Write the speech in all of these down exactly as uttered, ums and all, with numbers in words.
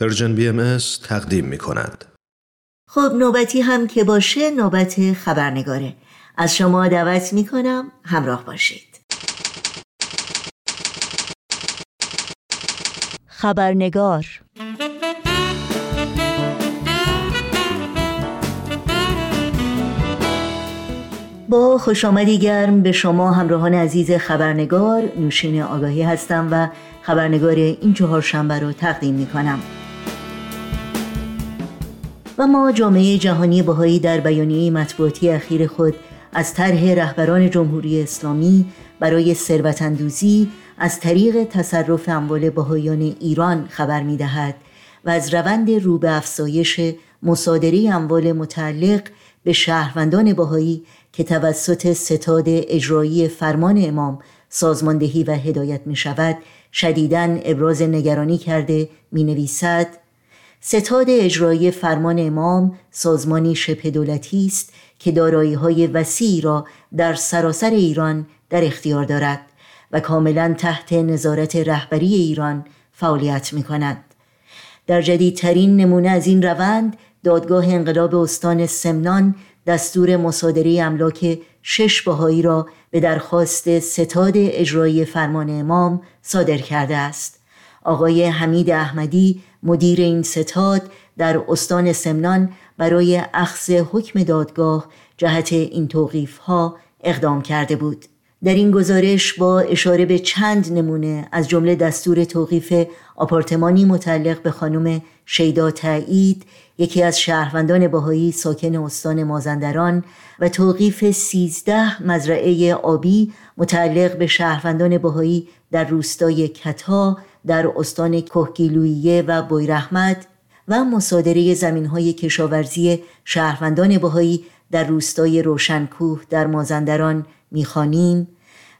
پرژن بی ام اس تقدیم می کند. خب نوبتی هم که باشه نوبت خبرنگاره. از شما دعوت می کنم همراه باشید. خبرنگار. با خوش آمدی گرم به شما همراهان عزیز خبرنگار، نوشین آگاهی هستم و خبرنگار این چهارشنبه رو تقدیم می کنم. و ما جامعه جهانی بهایی در بیانیه مطبوعاتی اخیر خود از طرح رهبران جمهوری اسلامی برای ثروت‌اندوزی از طریق تصرف اموال بهایان ایران خبر می‌دهد و از روند رو به افزایش مصادره اموال متعلق به شهروندان بهایی که توسط ستاد اجرایی فرمان امام سازماندهی و هدایت می‌شود شدیداً ابراز نگرانی کرده می‌نویسد: ستاد اجرایی فرمان امام سازمانی شبه دولتی است که دارایی‌های وسیعی را در سراسر ایران در اختیار دارد و کاملا تحت نظارت رهبری ایران فعالیت می‌کند. در جدیدترین نمونه از این روند، دادگاه انقلاب استان سمنان دستور مصادره املاک شش بهایی را به درخواست ستاد اجرایی فرمان امام صادر کرده است. آقای حمید احمدی، مدیر این ستاد، در استان سمنان برای اخذ حکم دادگاه جهت این توقیف‌ها اقدام کرده بود. در این گزارش با اشاره به چند نمونه از جمله دستور توقیف آپارتمانی متعلق به خانم شیدا تایید، یکی از شهروندان بهایی ساکن استان مازندران، و توقیف سیزده مزرعه آبی متعلق به شهروندان بهایی در روستای کتا در استان کهگیلویه و بویراحمد و مصادره زمین‌های کشاورزی شهروندان بهایی در روستای روشنکوه در مازندران می‌خوانیم.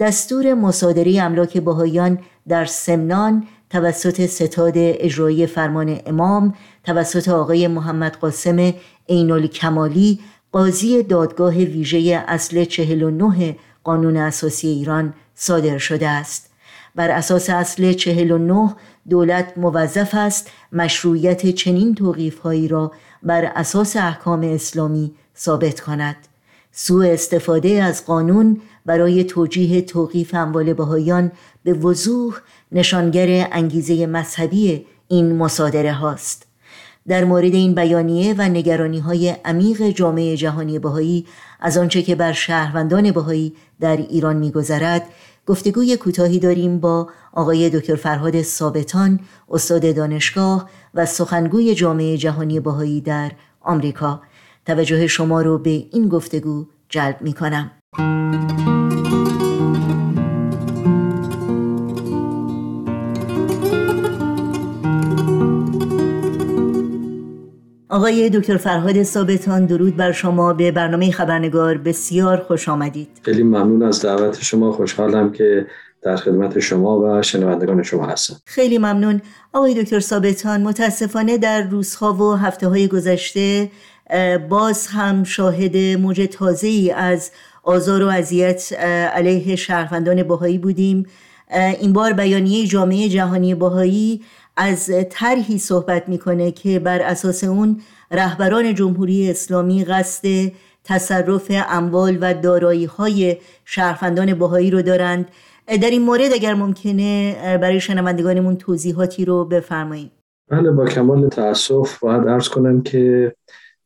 دستور مصادره املاک بهایان در سمنان توسط ستاد اجرایی فرمان امام توسط آقای محمد قاسم عین‌الکمالی، قاضی دادگاه ویژه اصل چهل و نه قانون اساسی ایران صادر شده است. بر اساس اصل چهل و نه دولت موظف است مشروعیت چنین توقیف‌هایی را بر اساس احکام اسلامی ثابت کند. سوء استفاده از قانون برای توجیه توقیف اموال بهایان به وضوح نشانگر انگیزه مذهبی این مصادره هاست. در مورد این بیانیه و نگرانی‌های عمیق جامعه جهانی بهایی از آنچه که بر شهروندان بهایی در ایران می‌گذرد، گفتگوی کوتاهی داریم با آقای دکتر فرهاد ثابتان، استاد دانشگاه و سخنگوی جامعه جهانی بهایی در آمریکا. توجه شما رو به این گفتگو جلب می‌کنم. آقای دکتر فرهاد ثابتان، درود بر شما. به برنامه خبرنگار بسیار خوش آمدید. خیلی ممنون از دعوت شما، خوشحالم که در خدمت شما و شنوندگان شما هستم. خیلی ممنون. آقای دکتر ثابتان، متاسفانه در روزها و هفته‌های گذشته باز هم شاهد موج تازه‌ای از آزار و اذیت علیه شهروندان بهایی بودیم. این بار بیانیه جامعه جهانی بهایی از طرحی صحبت میکنه که بر اساس اون رهبران جمهوری اسلامی قصد تصرف اموال و دارایی‌های شهروندان بهایی رو دارند. در این مورد اگر ممکنه برای شنوندگانمون توضیحاتی رو بفرمایید. بله، با کمال تأسف باید عرض کنم که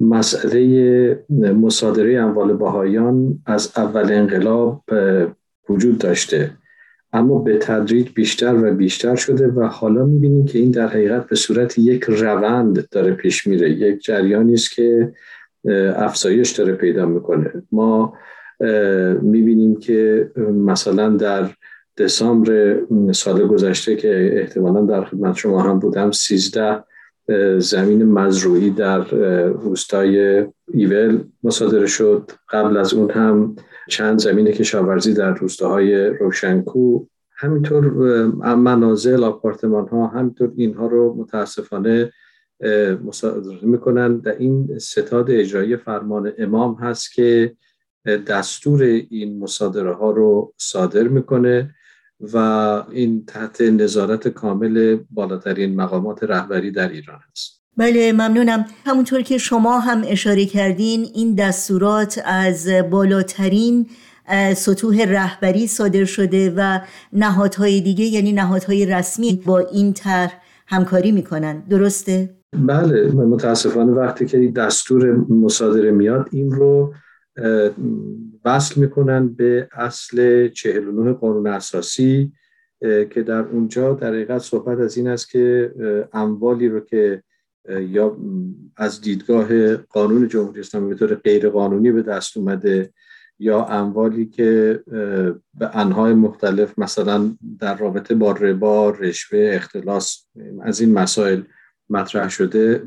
مسئله مصادره اموال بهایان از اول انقلاب وجود داشته، اما به تدریج بیشتر و بیشتر شده و حالا می‌بینیم که این در حقیقت به صورت یک روند داره پیش میره، یک جریانی است که افزایش داره پیدا میکنه. ما می‌بینیم که مثلا در دسامبر سال گذشته که احتمالاً در خدمت شما هم بودم، سیزده زمین مزروعی در روستای ایول مصادره شد. قبل از اون هم چند زمین کشاورزی در روستاهای روشنکو، همینطور منازل، آپارتمان ها، همینطور اینها رو متاسفانه مصادره میکنن. در این ستاد اجرایی فرمان امام هست که دستور این مصادره ها رو صادر میکنه و این تحت نظارت کامل بالاترین مقامات رهبری در ایران است. بله ممنونم. همونطور که شما هم اشاره کردین این دستورات از بالاترین سطوح رهبری صادر شده و نهادهای دیگه یعنی نهادهای رسمی با این طرح همکاری میکنن، درسته؟ بله، متاسفانه وقتی که دستور مصادره میاد این رو وصل میکنن به اصل چهل و نه قانون اساسی که در اونجا در حقیقت صحبت از این است که اموالی رو که یا از دیدگاه قانون جمهوری اسلامی به طور غیر قانونی به دست اومده یا اموالی که به انواع مختلف مثلا در رابطه با ربا، رشوه، اختلاس از این مسائل مطرح شده،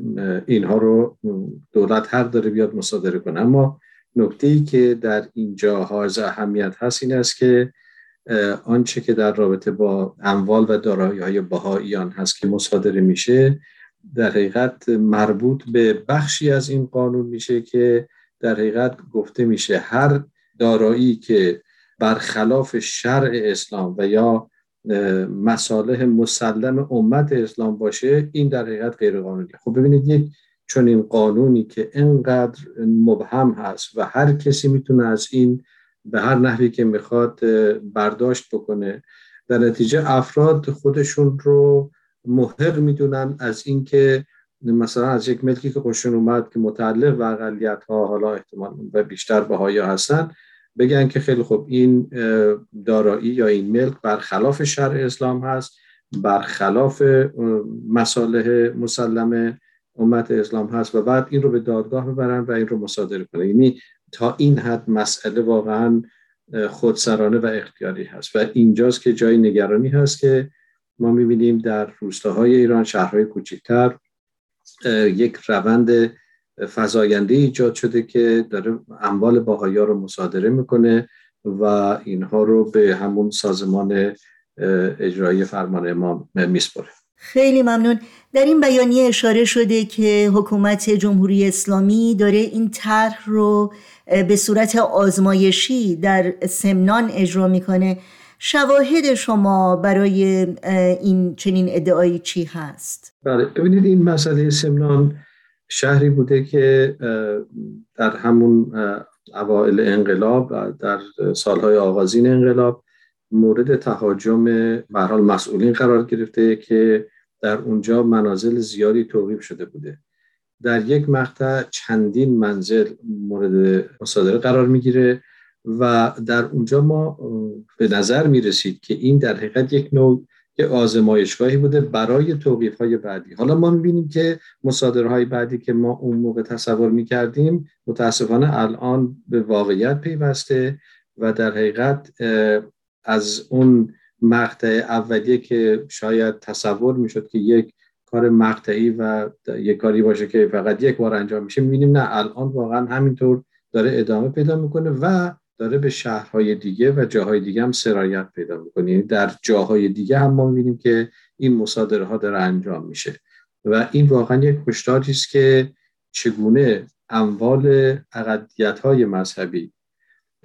اینها رو دولت هر داره بیاد مصادره کنه. اما نکته‌ای که در اینجا حائز اهمیت هست این است که آنچه که در رابطه با اموال و دارایی‌های بهائیان هست که مصادره میشه در حقیقت مربوط به بخشی از این قانون میشه که در حقیقت گفته میشه هر دارایی که برخلاف شرع اسلام و یا مصالح مسلم امت اسلام باشه این در حقیقت غیر قانونیه. خب ببینید یک چون این قانونی که اینقدر مبهم هست و هر کسی میتونه از این به هر نحوی که میخواد برداشت بکنه، در نتیجه افراد خودشون رو محق میدونن از این که مثلا از یک ملکی که خوششون اومد که متعلق و اقلیت ها حالا احتمال و بیشتر بهایی ها هستن بگن که خیلی خوب این دارایی یا این ملک برخلاف شرع اسلام هست، برخلاف مصالح مسلمه امت اسلام هست و بعد این رو به دادگاه ببرن و این رو مصادره کنن. یعنی تا این حد مسئله واقعا خودسرانه و اختیاری هست و اینجاست که جای نگرانی هست که ما می‌بینیم در روستاهای ایران، شهرهای کوچکتر یک روند فزاینده ایجاد شده که داره اموال بهائی‌ها رو مصادره میکنه و اینها رو به همون سازمان اجرایی فرمان امام میسپره. خیلی ممنون. در این بیانیه اشاره شده که حکومت جمهوری اسلامی داره این طرح رو به صورت آزمایشی در سمنان اجرا میکنه. شواهد شما برای این چنین ادعایی چی هست؟ بله، ببینید این مسئله سمنان شهری بوده که در همون اوائل انقلاب در سالهای آغازین انقلاب مورد تهاجم به هر حال مسئولین قرار گرفته که در اونجا منازل زیادی توقیف شده بوده. در یک مقطع چندین منزل مورد مصادره قرار میگیره و در اونجا ما به نظر میرسید که این در حقیقت یک نوع یک آزمایشگاهی بوده برای توقیف‌های بعدی. حالا ما می‌بینیم که مصادره‌های بعدی که ما اون موقع تصور می‌کردیم متأسفانه الان به واقعیت پیوسته و در حقیقت از اون مقطع اولیه که شاید تصور میشد که یک کار مقطعی و یک کاری باشه که فقط یک بار انجام میشه، میبینیم نه، الان واقعا همینطور داره ادامه پیدا میکنه و داره به شهرهای دیگه و جاهای دیگه هم سرایت پیدا میکنه. یعنی در جاهای دیگه هم ما میبینیم که این مصادره ها داره انجام میشه و این واقعا یک هشداری است که چگونه اموال اقلیت های مذهبی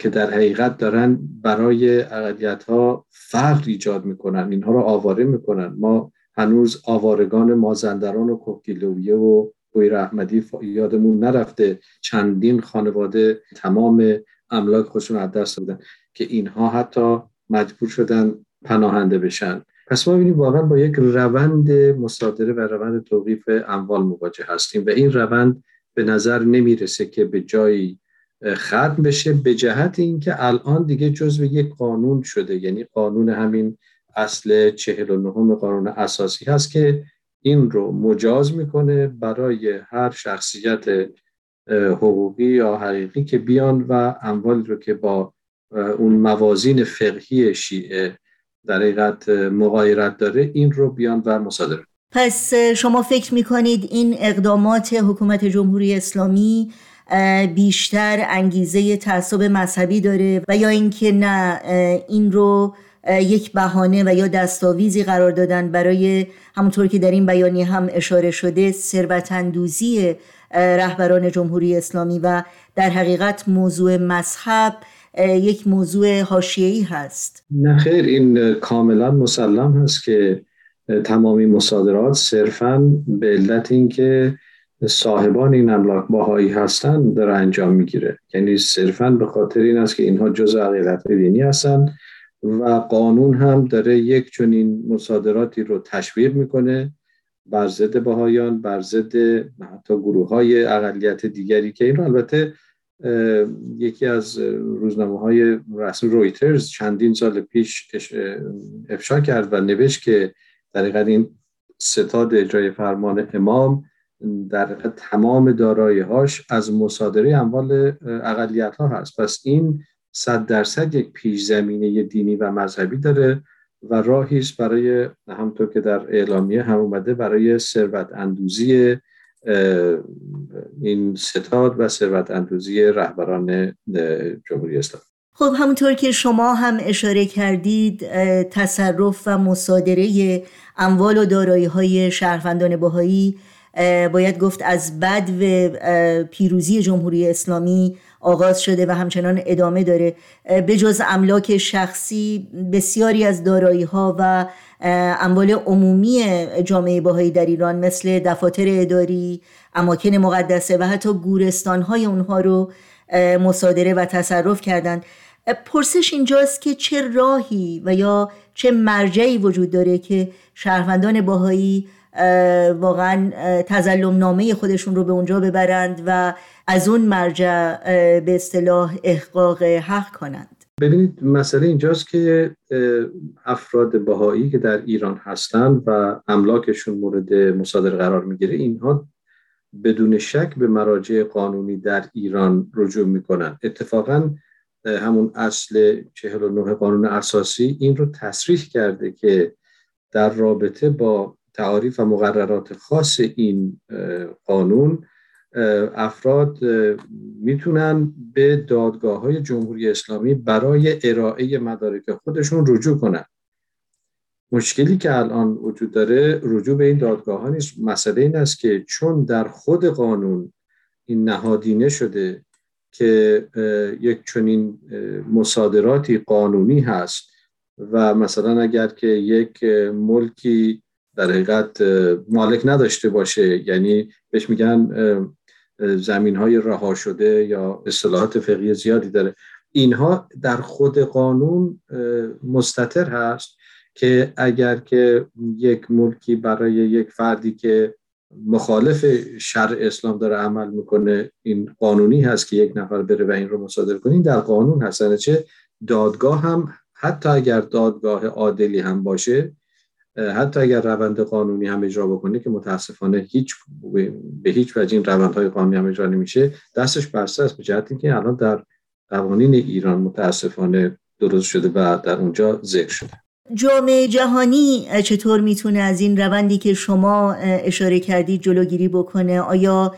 که در حقیقت دارن برای اقلیت‌ها فقر ایجاد میکنن، اینها رو آواره میکنن. ما هنوز آوارگان مازندران و کوکیلویه و بویر احمدی یادمون نرفته چندین خانواده تمام املاک خودشون از دست دادن که اینها حتی مجبور شدن پناهنده بشن. پس ما ببینیم واقعا با یک روند مصادره و روند توقیف اموال مواجه هستیم و این روند به نظر نمیرسه که به جایی ختم بشه، به جهت اینکه الان دیگه جزو یک قانون شده. یعنی قانون همین اصل چهل و نه قانون اساسی هست که این رو مجاز میکنه برای هر شخصیت حقوقی یا حقیقی که بیان و اموالی رو که با اون موازین فقهی شیعه در حقیقت مغایرت داره این رو بیان و مصادره. پس شما فکر میکنید این اقدامات حکومت جمهوری اسلامی بیشتر انگیزه تعصب مذهبی داره و یا اینکه نه، این رو یک بهانه و یا دستاویزی قرار دادن برای همونطور که در این بیانیه هم اشاره شده ثروت‌اندوزی رهبران جمهوری اسلامی و در حقیقت موضوع مذهب یک موضوع حاشیه‌ای هست؟ نه خیر، این کاملا مسلم هست که تمامی مصادرات صرفاً به علت اینکه صاحبان این املاک باهایی هستند در انجام میگیره. یعنی صرفاً به خاطر این است که اینها جزء عقیدت دینی هستند و قانون هم داره یک چنین مصادراتی رو تشویق میکنه بر ضد باهایان، بر ضد حتی گروه‌های اقلیت دیگری که این رو البته یکی از روزنامه‌های رسمی رویترز چندین سال پیش افشا کرد و نوشت که در حقیقت این ستاد اجرای فرمان امام در حقیقت تمام دارایی‌هاش از مصادره اموال اقلیت‌ها هست. پس این صد درصد یک پیش زمینه دینی و مذهبی داره و راهی است برای، همونطور که در اعلامیه هم اومده، برای ثروت اندوزی این ستاد و ثروت اندوزی رهبران جمهوری اسلامی. خب همونطور که شما هم اشاره کردید، تصرف و مصادره اموال و دارایی‌های شهروندان بهائی باید گفت از بدو پیروزی جمهوری اسلامی آغاز شده و همچنان ادامه داره. به جز املاک شخصی، بسیاری از دارایی‌ها و اموال عمومی جامعه بهائی در ایران مثل دفاتر اداری، اماکن مقدسه و حتی گورستان‌های اونها رو مصادره و تصرف کردند. پرسش اینجاست که چه راهی و یا چه مرجعی وجود داره که شهروندان بهائی واقعا تظلم نامه خودشون رو به اونجا ببرند و از اون مرجع به اصطلاح احقاق حق کنند؟ ببینید، مسئله اینجاست که افراد بهائی که در ایران هستند و املاکشون مورد مصادره قرار میگیره، اینها بدون شک به مراجع قانونی در ایران رجوع میکنند. اتفاقاً همون اصل چهل و نه قانون اساسی این رو تصریح کرده که در رابطه با تعاریف و مقررات خاص این قانون، افراد میتونن به دادگاه‌های جمهوری اسلامی برای ارائه مدارک خودشون رجوع کنن. مشکلی که الان وجود داره رجوع به این دادگاه‌ها نیست. مسئله این است که چون در خود قانون این نهادینه شده که یک چنین مصادراتی قانونی هست و مثلا اگر که یک ملکی در حقیقت مالک نداشته باشه، یعنی بهش میگن زمین‌های رها شده یا اصطلاحات فقهی زیادی داره، اینها در خود قانون مستتر هست که اگر که یک ملکی برای یک فردی که مخالف شرع اسلام داره عمل میکنه، این قانونی هست که یک نفر بره و این رو مصادره کنه، در قانون هست. چه دادگاه هم، حتی اگر دادگاه عادلی هم باشه، حتی اگر روند قانونی هم اجرا بکنه که متاسفانه هیچ به هیچ وجه این روندهای قانونی هم اجرا نمیشه، دستش بسته است، به جهت اینکه الان در قوانین ایران متاسفانه درست شده و در اونجا ذکر شده. جامعه جهانی چطور میتونه از این روندی که شما اشاره کردید جلوگیری بکنه؟ آیا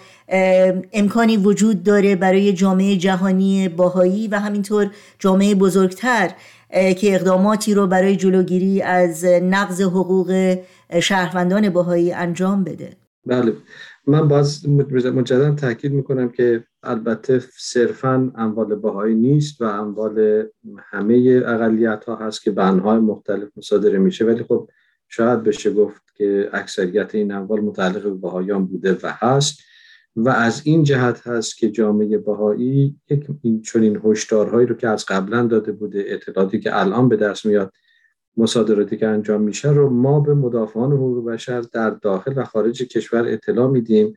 امکانی وجود داره برای جامعه جهانی بهائی و همینطور جامعه بزرگتر که اقداماتی رو برای جلوگیری از نقض حقوق شهروندان بهائی انجام بده؟ بله، من باز مجددا تاکید میکنم که البته صرفاً اموال بهائی نیست و اموال همه اقلیت‌ها هست که به انواع مختلف مصادره میشه، ولی خب شاید بشه گفت که اکثریت این اموال متعلق به بهائیان بوده و هست و از این جهت هست که جامعه بهائی یک چنین هشدارهایی رو که از قبلا داده بوده، اطلاعاتی که الان به دست میاد، مصادراتی که انجام میشه رو ما به مدافعان حقوق بشر در داخل و خارج کشور اطلاع میدیم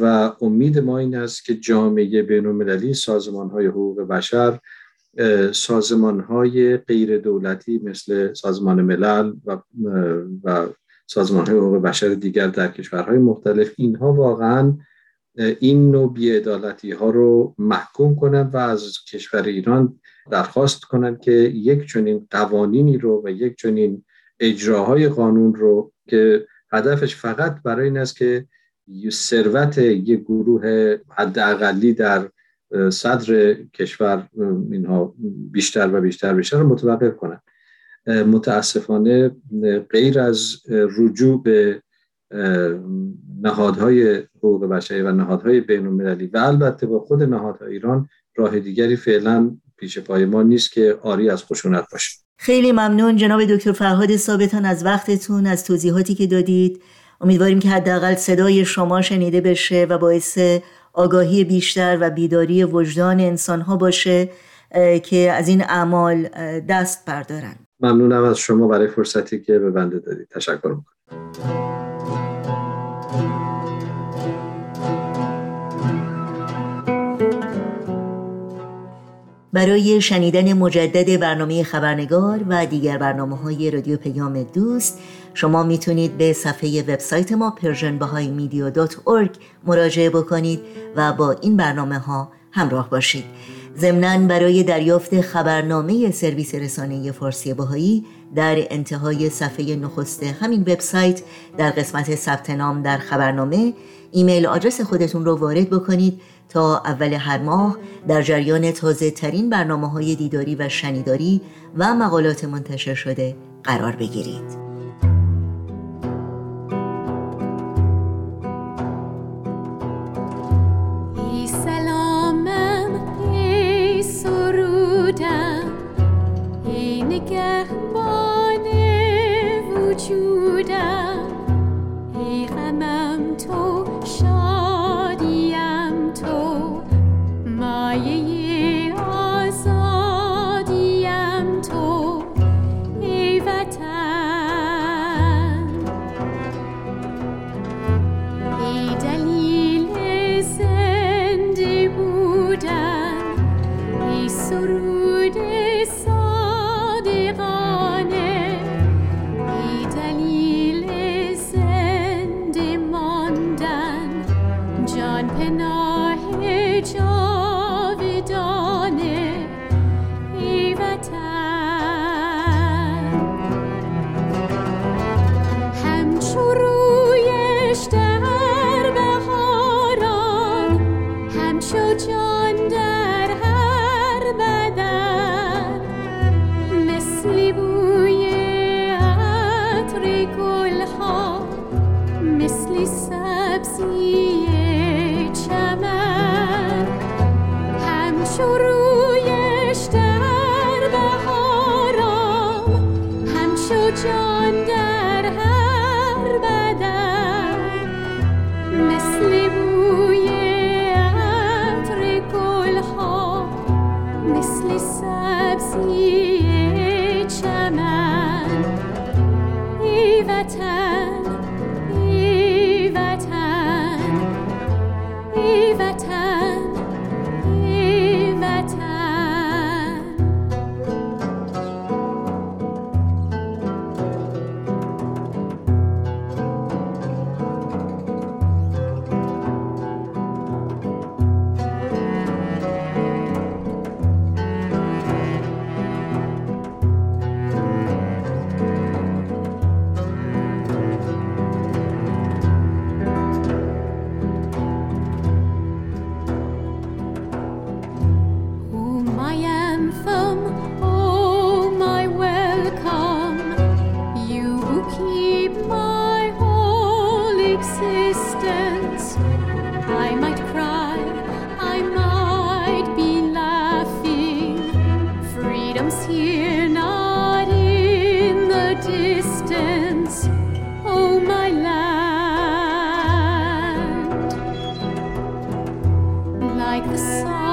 و امید ما این است که جامعه بین‌المللی، سازمان‌های حقوق بشر، سازمان‌های غیر دولتی مثل سازمان ملل و و سازمان‌های حقوق بشر دیگر در کشورهای مختلف، اینها واقعاً این نوع بی‌عدالتی‌ها رو محکوم کنند و از کشور ایران درخواست کنند که یک چنین قوانینی رو و یک چنین اجراهای قانون رو که هدفش فقط برای این است که ثروت یک گروه حداقلی در صدر کشور اینها بیشتر و بیشتر بشه رو متوقف کنند. متاسفانه غیر از رجوع به نهادهای حقوق بشری و نهادهای بین‌المللی و البته با خود نهادهای ایران، راه دیگری فعلا پیش پای ما نیست که آری از خشونت باشه. خیلی ممنون جناب دکتر فرهاد ثابتان از وقتتون، از توضیحاتی که دادید. امیدواریم که حداقل صدای شما شنیده بشه و باعث آگاهی بیشتر و بیداری وجدان انسان‌ها باشه که از این اعمال دست بردارن. ممنونم از شما برای فرصتی که به بنده دادید. تشکر میکنم. برای شنیدن مجدد برنامه خبرنگار و دیگر برنامه‌های رادیو پیام دوست شما میتونید به صفحه وبسایت ما پرژن بهایی مدیا دات اورگ مراجعه بکنید و با این برنامه‌ها همراه باشید. ضمناً برای دریافت خبرنامه سرویس رسانه فارسی بهایی در انتهای صفحه نخست همین وبسایت در قسمت ثبت نام در خبرنامه ایمیل آدرس خودتون رو وارد بکنید تا اول هر ماه در جریان تازه ترین برنامه های دیداری و شنیداری و مقالات منتشر شده قرار بگیرید. Like the song